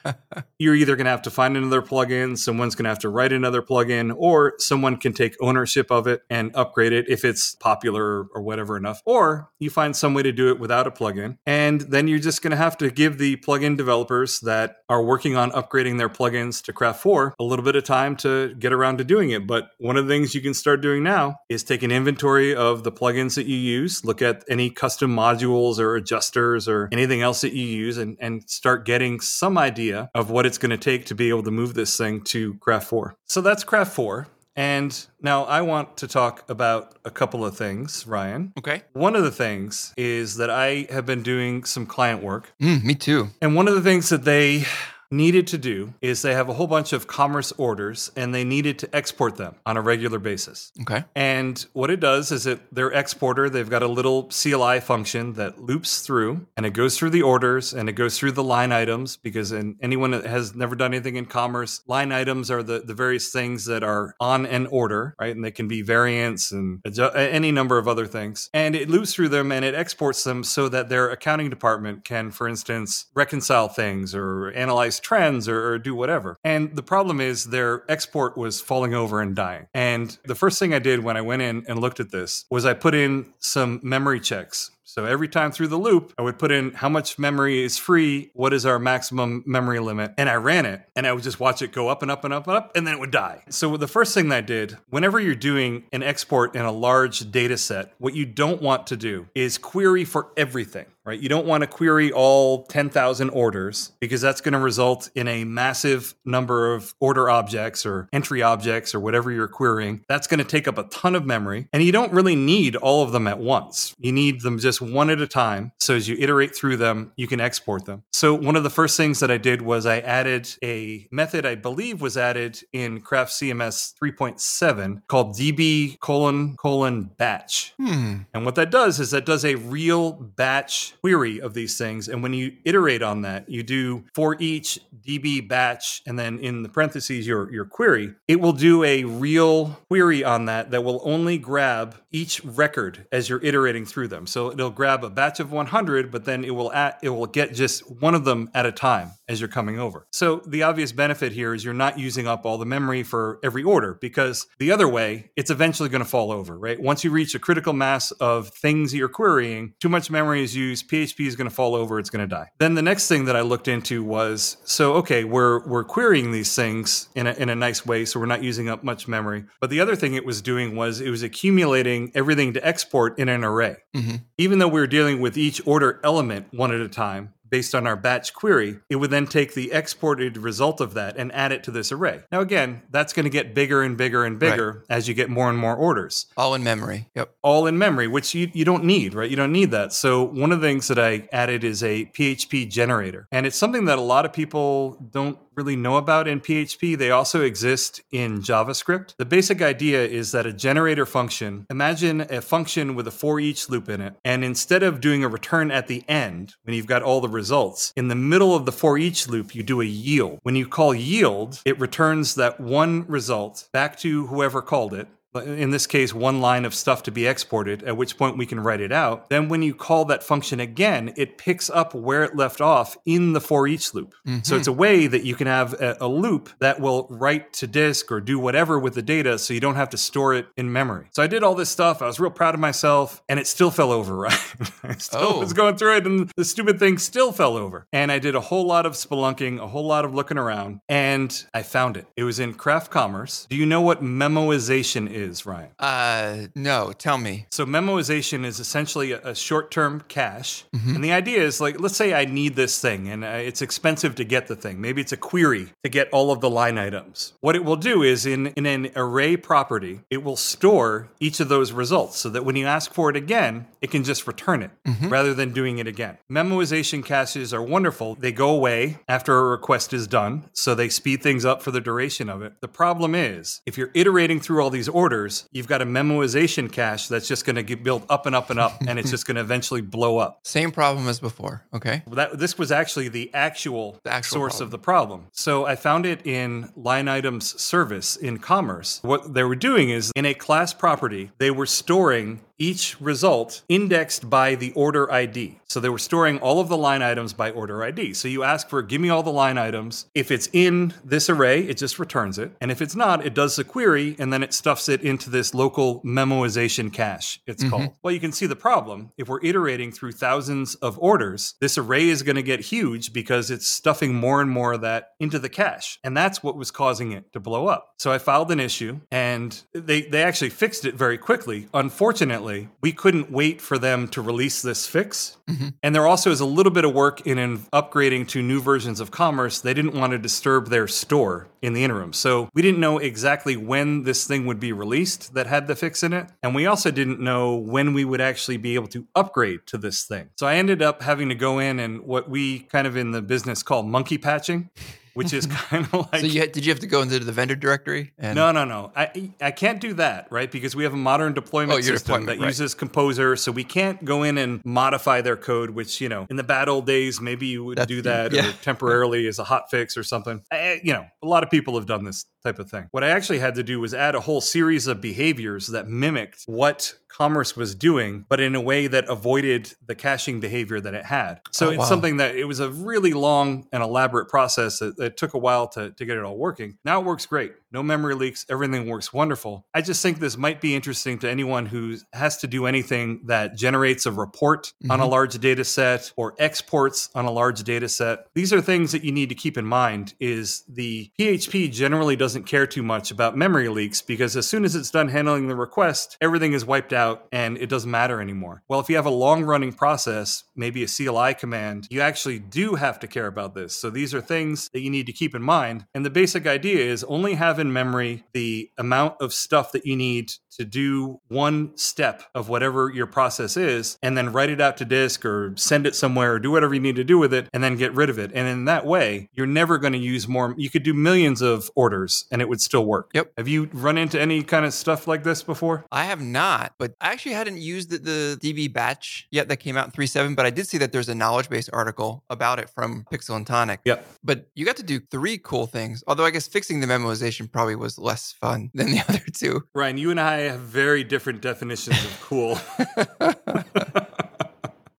You're either going to have to find another plugin, someone's going to have to write another plugin, or someone can take ownership of it and upgrade it if it's popular or whatever enough. Or you find some way to do it without a plugin. And then you're just going to have to give the plugin developers that are working on upgrading their plugins to Craft four a little bit of time to get around to doing it. But one of the things you can start doing now is take an inventory of the plugins that you use, look at any custom modules modules or adjusters or anything else that you use and, and start getting some idea of what it's going to take to be able to move this thing to Craft four. So that's Craft four. And now I want to talk about a couple of things, Ryan. Okay. One of the things is that I have been doing some client work. Mm, me too. And one of the things that they needed to do is they have a whole bunch of commerce orders and they needed to export them on a regular basis. Okay. And what it does is it their exporter, they've got a little C L I function that loops through and it goes through the orders and it goes through the line items because in, anyone that has never done anything in commerce, line items are the, the various things that are on an order, right? And they can be variants and adjust, any number of other things. And it loops through them and it exports them so that their accounting department can, for instance, reconcile things or analyze trends or, or do whatever. And the problem is their export was falling over and dying. And the first thing I did when I went in and looked at this was I put in some memory checks. So every time through the loop, I would put in how much memory is free, what is our maximum memory limit, and I ran it, and I would just watch it go up and up and up and up, and then it would die. So the first thing that I did, whenever you're doing an export in a large data set, what you don't want to do is query for everything, right? You don't want to query all ten thousand orders, because that's going to result in a massive number of order objects or entry objects or whatever you're querying. That's going to take up a ton of memory, and you don't really need all of them at once. You need them just one at a time. So as you iterate through them, you can export them. So one of the first things that I did was I added a method I believe was added in Craft C M S three point seven called db colon colon batch. Hmm. And what that does is that does a real batch query of these things. And when you iterate on that, you do for each db batch, and then in the parentheses, your, your query, it will do a real query on that that will only grab each record as you're iterating through them. So it'll grab a batch of one hundred, but then it will at, it will get just one of them at a time as you're coming over. So the obvious benefit here is you're not using up all the memory for every order, because the other way, it's eventually going to fall over, right? Once you reach a critical mass of things that you're querying, too much memory is used, P H P is going to fall over, it's going to die. Then the next thing that I looked into was, so okay, we're we're querying these things in a, in a nice way, so we're not using up much memory. But the other thing it was doing was it was accumulating everything to export in an array. Mm-hmm. Even though we were dealing with each order element one at a time, based on our batch query, it would then take the exported result of that and add it to this array. Now, again, that's going to get bigger and bigger and bigger right. as you get more and more orders. All in memory. Yep. All in memory, which you, you don't need, right? You don't need that. So one of the things that I added is a P H P generator. And it's something that a lot of people don't really know about in P H P. They also exist in JavaScript. The basic idea is that a generator function, imagine a function with a for each loop in it. And instead of doing a return at the end, when you've got all the results, results. In the middle of the for each loop, you do a yield. When you call yield, it returns that one result back to whoever called it. In this case, one line of stuff to be exported, at which point we can write it out. Then when you call that function again, it picks up where it left off in the for each loop. Mm-hmm. So it's a way that you can have a, a loop that will write to disk or do whatever with the data, so you don't have to store it in memory. So I did all this stuff. I was real proud of myself, and it still fell over, right? I still oh. was going through it, and the stupid thing still fell over. And I did a whole lot of spelunking, a whole lot of looking around, and I found it. It was in Craft Commerce. Do you know what memoization is? Is, Ryan? Uh, no, tell me. So memoization is essentially a, a short-term cache. Mm-hmm. And the idea is, like, let's say I need this thing and uh, it's expensive to get the thing. Maybe it's a query to get all of the line items. What it will do is in, in an array property, it will store each of those results so that when you ask for it again, it can just return it mm-hmm. rather than doing it again. Memoization caches are wonderful. They go away after a request is done, so they speed things up for the duration of it. The problem is, if you're iterating through all these orders, you've got a memoization cache that's just going to build up and up and up, and it's just going to eventually blow up. Same problem as before, okay? Well, that, this was actually the actual, the actual source problem. of the problem. So I found it in line items service in Commerce. What they were doing is, in a class property, they were storing each result indexed by the order I D. So they were storing all of the line items by order I D. So you ask for, give me all the line items. If it's in this array, it just returns it. And if it's not, it does the query, and then it stuffs it into this local memoization cache, it's mm-hmm. called. Well, you can see the problem. If we're iterating through thousands of orders, this array is going to get huge because it's stuffing more and more of that into the cache. And that's what was causing it to blow up. So I filed an issue, and they, they actually fixed it very quickly. Unfortunately, we couldn't wait for them to release this fix. Mm-hmm. And there also is a little bit of work in, in upgrading to new versions of Commerce. They didn't want to disturb their store in the interim. So we didn't know exactly when this thing would be released that had the fix in it. And we also didn't know when we would actually be able to upgrade to this thing. So I ended up having to go in and what we kind of in the business call monkey patching. Which is kind of like... So you had, did you have to go into the vendor directory? And... No, no, no. I I can't do that, right? Because we have a modern deployment oh, system deployment, that right. uses Composer, so we can't go in and modify their code, which, you know, in the bad old days, maybe you would That's, do that yeah. or temporarily as a hotfix or something. I, you know, a lot of people have done this type of thing. What I actually had to do was add a whole series of behaviors that mimicked what Commerce was doing, but in a way that avoided the caching behavior that it had. So oh, it's wow. something that it was a really long and elaborate process that it took a while to, to get it all working. Now it works great. No memory leaks. Everything works wonderful. I just think this might be interesting to anyone who has to do anything that generates a report mm-hmm. on a large data set or exports on a large data set. These are things that you need to keep in mind is the P H P generally doesn't care too much about memory leaks because as soon as it's done handling the request, everything is wiped out. Out and it doesn't matter anymore. Well, if you have a long-running process, maybe a C L I command, you actually do have to care about this. So these are things that you need to keep in mind. And the basic idea is only have in memory the amount of stuff that you need to do one step of whatever your process is, and then write it out to disk or send it somewhere or do whatever you need to do with it, and then get rid of it. And in that way, you're never going to use more. You could do millions of orders and it would still work. Yep. Have you run into any kind of stuff like this before? I have not, but I actually hadn't used the, the D B batch yet that came out in three point seven, but I did see that there's a knowledge base article about it from Pixel and Tonic. Yep. But you got to do three cool things, although I guess fixing the memoization probably was less fun than the other two. Ryan, you and I have very different definitions of cool.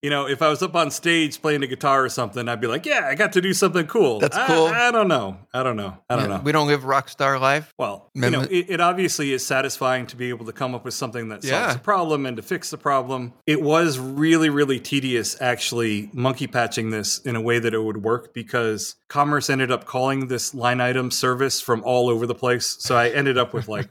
You know, if I was up on stage playing a guitar or something, I'd be like, yeah, I got to do something cool. That's cool. I, I don't know. I don't know. I don't yeah, know. We don't live rock star life. Well, Mem- you know, it, it obviously is satisfying to be able to come up with something that yeah. solves a problem and to fix the problem. It was really, really tedious, actually, monkey patching this in a way that it would work, because Commerce ended up calling this line item service from all over the place. So I ended up with like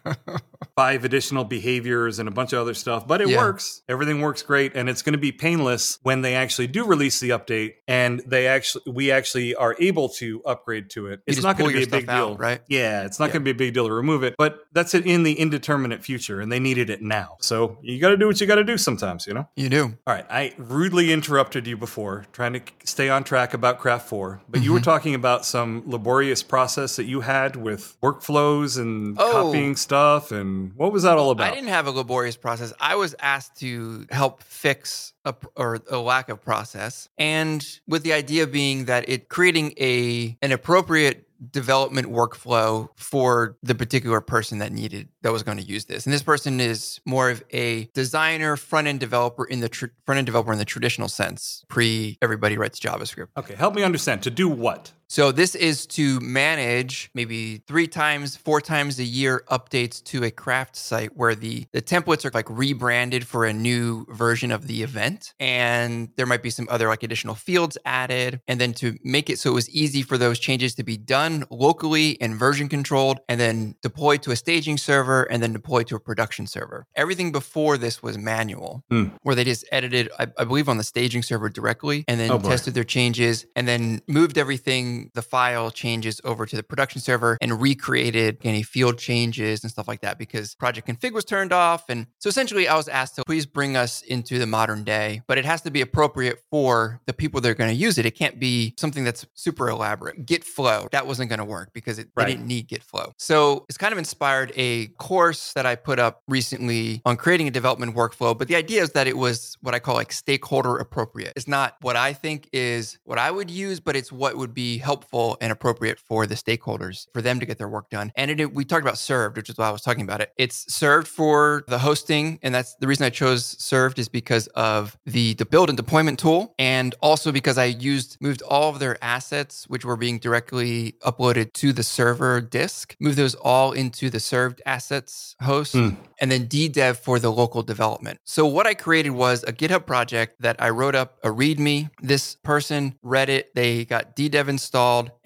five additional behaviors and a bunch of other stuff, but it yeah. works. Everything works great. And it's going to be painless when they actually do release the update and they actually, we actually are able to upgrade to it. It's not going to be a big deal, out, right? Yeah. It's not yeah. going to be a big deal to remove it, but that's it in the indeterminate future and they needed it now. So you got to do what you got to do sometimes, you know? You do. All right. I rudely interrupted you before trying to stay on track about Craft four, but mm-hmm. you were talking about some laborious process that you had with workflows and oh. copying stuff and what was that all about? I didn't have a laborious process. I was asked to help fix a, or a lack of process. And with the idea being that it creating a an appropriate development workflow for the particular person that needed, that was going to use this. And this person is more of a designer, front-end developer in the tr- front-end developer in the traditional sense, pre everybody writes JavaScript. Okay, help me understand. To do what? So this is to manage maybe three times, four times a year updates to a Craft site where the, the templates are like rebranded for a new version of the event. And there might be some other like additional fields added. And then to make it so it was easy for those changes to be done locally and version controlled, and then deployed to a staging server, and then deployed to a production server. Everything before this was manual, mm. where they just edited, I, I believe, on the staging server directly, and then oh tested their changes, and then moved everything, the file changes over to the production server and recreated any field changes and stuff like that because project config was turned off. And so essentially I was asked to please bring us into the modern day, but it has to be appropriate for the people that are going to use it. It can't be something that's super elaborate. Git flow, that wasn't going to work because it right. they didn't need Git flow. So it's kind of inspired a course that I put up recently on creating a development workflow. But the idea is that it was what I call like stakeholder appropriate. It's not what I think is what I would use, but it's what would be helpful. helpful and appropriate for the stakeholders, for them to get their work done. And it, we talked about Servd, which is why I was talking about it. It's Servd for the hosting. And that's the reason I chose Servd is because of the, the build and deployment tool. And also because I used, moved all of their assets, which were being directly uploaded to the server disk, moved those all into the Servd assets host, mm. and then D dev for the local development. So what I created was a GitHub project that I wrote up a README. This person read it. They got D dev installed.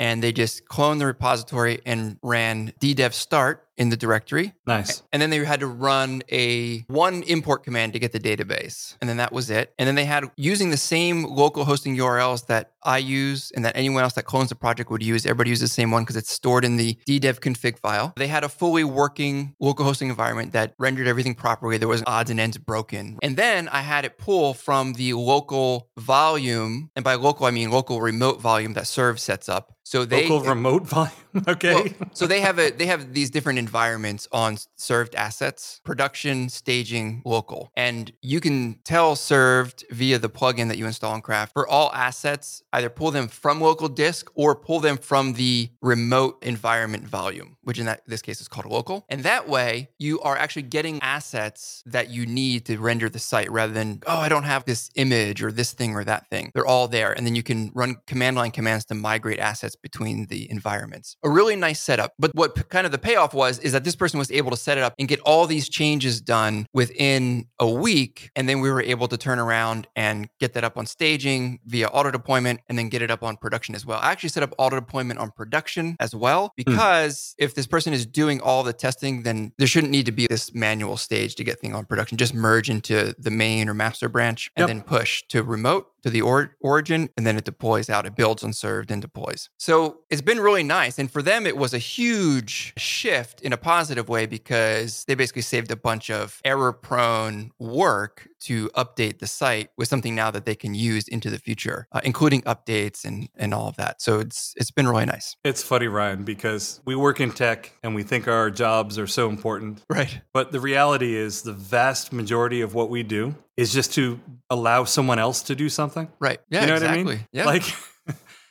And they just cloned the repository and ran D dev start in the directory. Nice. And then they had to run a one import command to get the database. And then that was it. And then they had, using the same local hosting U R Ls that I use and that anyone else that clones the project would use, everybody uses the same one because it's stored in the D dev config file. They had a fully working local hosting environment that rendered everything properly. There wasn't odds and ends broken. And then I had it pull from the local volume. And by local, I mean local remote volume that Servd sets up. So they local remote volume. Okay. Well, so they have a they have these different environments on Servd assets, production, staging, local. And you can tell Servd via the plugin that you install in Craft for all assets, either pull them from local disk or pull them from the remote environment volume, which in that, this case is called local. And that way you are actually getting assets that you need to render the site rather than, oh, I don't have this image or this thing or that thing. They're all there. And then you can run command line commands to migrate assets between the environments. A really nice setup. But what p- kind of the payoff was is that this person was able to set it up and get all these changes done within a week. And then we were able to turn around and get that up on staging via auto deployment and then get it up on production as well. I actually set up auto deployment on production as well, because mm. if this person is doing all the testing, then there shouldn't need to be this manual stage to get things on production. Just merge into the main or master branch and yep. then push to remote. to the or- origin, and then it deploys out. It builds on Servd and deploys. So it's been really nice. And for them, it was a huge shift in a positive way because they basically saved a bunch of error-prone work to update the site with something now that they can use into the future, uh, including updates and, and all of that. So it's it's been really nice. It's funny, Ryan, because we work in tech and we think our jobs are so important. Right. But the reality is the vast majority of what we do is just to allow someone else to do something. Right. Yeah, you know exactly. What I mean? Yeah. Like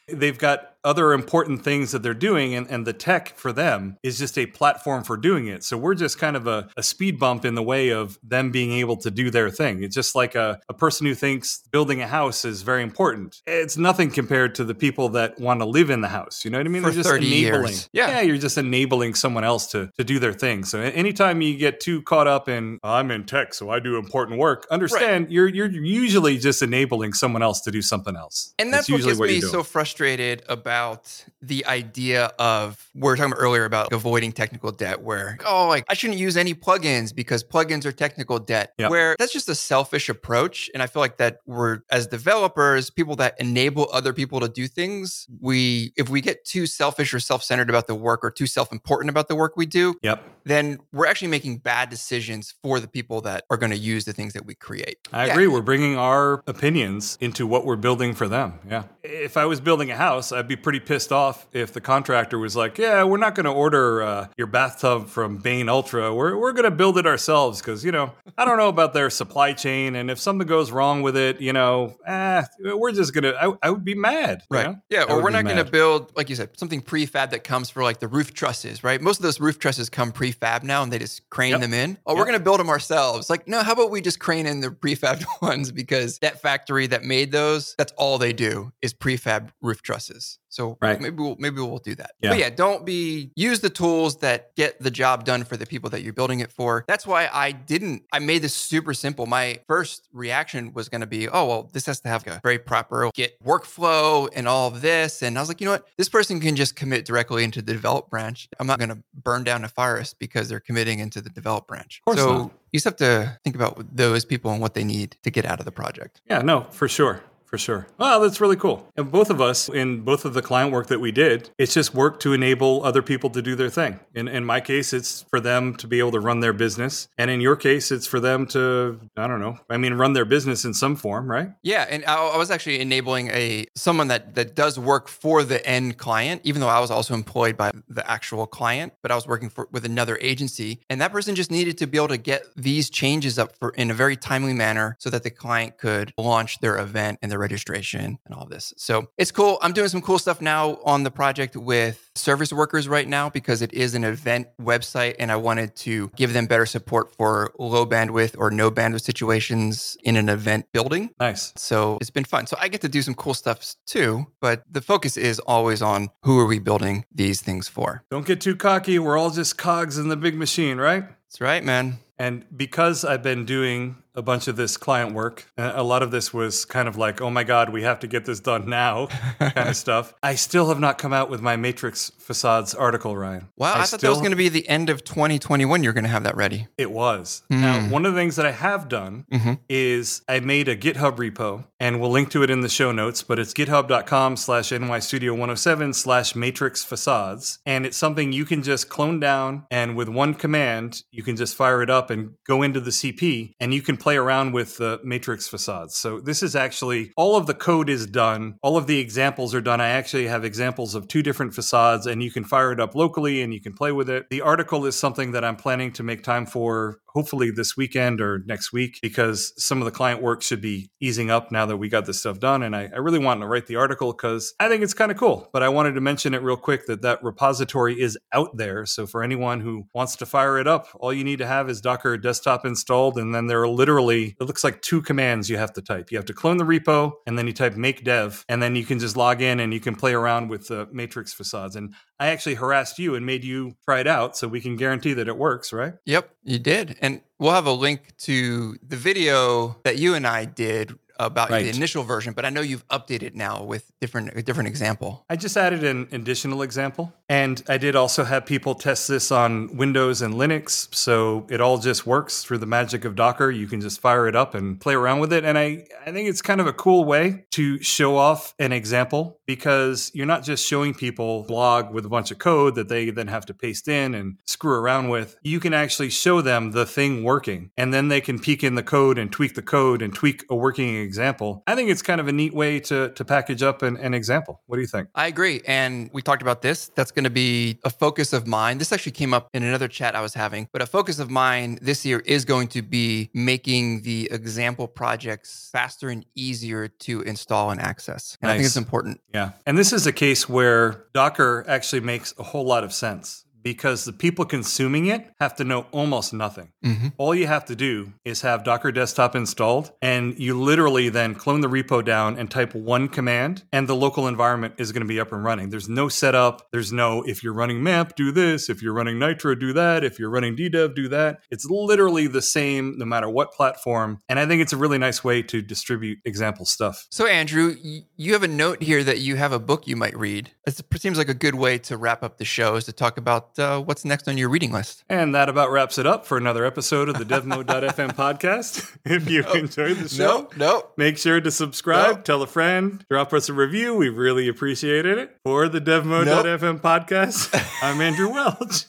they've got other important things that they're doing, and, and the tech for them is just a platform for doing it. So we're just kind of a, a speed bump in the way of them being able to do their thing. It's just like a, a person who thinks building a house is very important. It's nothing compared to the people that want to live in the house. You know what I mean? For they're just enabling. Years. Yeah. yeah, you're just enabling someone else to, to do their thing. So anytime you get too caught up in, oh, I'm in tech, so I do important work, understand right. you're you're usually just enabling someone else to do something else. And that's, that's what usually gets what me so frustrated about About the idea of, we were talking about earlier about avoiding technical debt where, oh, like I shouldn't use any plugins because plugins are technical debt, yep. where that's just a selfish approach. And I feel like that we're, as developers, people that enable other people to do things, we, if we get too selfish or self-centered about the work or too self-important about the work we do, yep. then we're actually making bad decisions for the people that are going to use the things that we create. I yeah. agree. We're bringing our opinions into what we're building for them. Yeah. If I was building a house, I'd be pretty pissed off if the contractor was like, yeah, we're not going to order uh, your bathtub from Bain Ultra. We're we're going to build it ourselves because, you know, I don't know about their supply chain. And if something goes wrong with it, you know, eh, we're just going to, I would be mad. Right. You know? Yeah. I or we're not going to build, like you said, something prefab that comes for like the roof trusses, right? Most of those roof trusses come prefab now and they just crane yep. them in. Oh, yep. we're going to build them ourselves. Like, no, how about we just crane in the prefab ones because that factory that made those, that's all they do is prefab roof trusses. So right. maybe we'll, maybe we'll do that. Yeah. But yeah, don't be, use the tools that get the job done for the people that you're building it for. That's why I didn't, I made this super simple. My first reaction was going to be, oh, well, this has to have a very proper Git workflow and all of this. And I was like, you know what? This person can just commit directly into the develop branch. I'm not going to burn down a forest because they're committing into the develop branch. Of course so not. You just have to think about those people and what they need to get out of the project. Yeah, no, for sure. For sure. Wow, that's really cool. And both of us, in both of the client work that we did, it's just work to enable other people to do their thing. In in my case, it's for them to be able to run their business. And in your case, it's for them to, I don't know, I mean, run their business in some form, right? Yeah. And I, I was actually enabling a someone that, that does work for the end client, even though I was also employed by the actual client, but I was working for, with another agency. And that person just needed to be able to get these changes up for in a very timely manner so that the client could launch their event and their registration and all of this. So it's cool. I'm doing some cool stuff now on the project with service workers right now because it is an event website and I wanted to give them better support for low bandwidth or no bandwidth situations in an event building. Nice. So it's been fun. So I get to do some cool stuff too, but the focus is always on who are we building these things for? Don't get too cocky. We're all just cogs in the big machine, right? That's right, man. And because I've been doing a bunch of this client work, a lot of this was kind of like, oh my God, we have to get this done now kind of stuff. I still have not come out with my Matrix Facades article, Ryan. Wow, I, I thought that was going to be the end of twenty twenty-one. You're going to have that ready. It was. Mm. Now, one of the things that I have done mm-hmm. is I made a GitHub repo, and we'll link to it in the show notes, but it's github dot com slash N Y Studio one oh seven slash Matrix Facades. And it's something you can just clone down, and with one command, you can just fire it up and go into the C P, and you can play around with the Matrix Facades. So this is actually, all of the code is done. All of the examples are done. I actually have examples of two different facades, and you can fire it up locally and you can play with it. The article is something that I'm planning to make time for hopefully this weekend or next week, because some of the client work should be easing up now that we got this stuff done. And I, I really wanted to write the article because I think it's kind of cool, but I wanted to mention it real quick that that repository is out there. So for anyone who wants to fire it up, all you need to have is Docker desktop installed. And then there are literally, it looks like two commands you have to type. You have to clone the repo and then you type make dev, and then you can just log in and you can play around with the Matrix Facades. And I actually harassed you and made you try it out so we can guarantee that it works, right? Yep, you did. And we'll have a link to the video that you and I did about right. the initial version, but I know you've updated now with different a different example. I just added an additional example, and I did also have people test this on Windows and Linux, so it all just works through the magic of Docker. You can just fire it up and play around with it, and I, I think it's kind of a cool way to show off an example, because you're not just showing people blog with a bunch of code that they then have to paste in and screw around with. You can actually show them the thing working, and then they can peek in the code and tweak the code and tweak a working example. I think it's kind of a neat way to, to package up an, an example. What do you think? I agree. And we talked about this. That's going to be a focus of mine. This actually came up in another chat I was having, but a focus of mine this year is going to be making the example projects faster and easier to install and access. And nice. I think it's important. Yeah. And this is a case where Docker actually makes a whole lot of sense, because the people consuming it have to know almost nothing. Mm-hmm. All you have to do is have Docker Desktop installed, and you literally then clone the repo down and type one command, and the local environment is going to be up and running. There's no setup. There's no, if you're running MAMP, do this. If you're running Nitro, do that. If you're running D DEV, do that. It's literally the same no matter what platform, and I think it's a really nice way to distribute example stuff. So Andrew, you have a note here that you have a book you might read. It seems like a good way to wrap up the show is to talk about Uh, what's next on your reading list. And that about wraps it up for another episode of the dev mode dot f m podcast. If you nope. enjoyed the show, nope. Nope. make sure to subscribe, nope. tell a friend, drop us a review. We really appreciated it. For the dev mode dot f m nope. podcast, I'm Andrew Welch.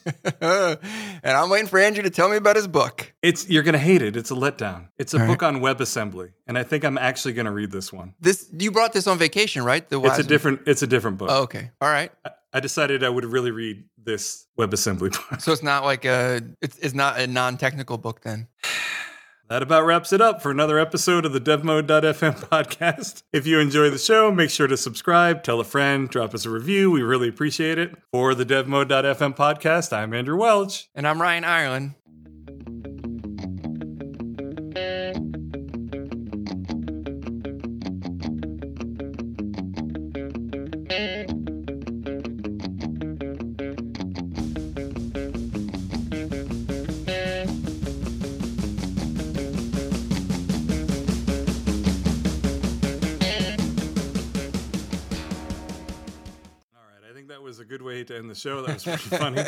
And I'm waiting for Andrew to tell me about his book. It's You're going to hate it. It's a letdown. It's a All book right. on WebAssembly. And I think I'm actually going to read this one. This You brought this on vacation, right? The it's, a different, it's a different book. Oh, okay. All right. I, I decided I would really read this WebAssembly book. So it's not like a, it's, it's not a non-technical book then. That about wraps it up for another episode of the dev mode dot f m podcast. If you enjoy the show, make sure to subscribe, tell a friend, drop us a review. We really appreciate it. For the dev mode dot f m podcast, I'm Andrew Welch. And I'm Ryan Irelan. To end the show. That was pretty funny.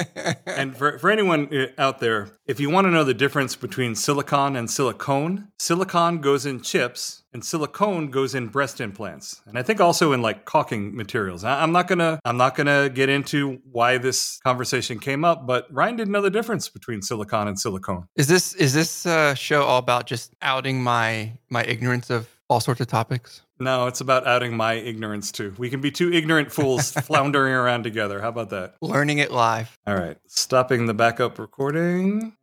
And for, for anyone out there, if you want to know the difference between silicon and silicone, silicon goes in chips and silicone goes in breast implants. And I think also in like caulking materials. I, I'm not gonna I'm not gonna get into why this conversation came up, but Ryan didn't know the difference between silicon and silicone. Is this is this uh, show all about just outing my my ignorance of all sorts of topics? No, it's about outing my ignorance too. We can be two ignorant fools floundering around together. How about that? Learning it live. All right. Stopping the backup recording.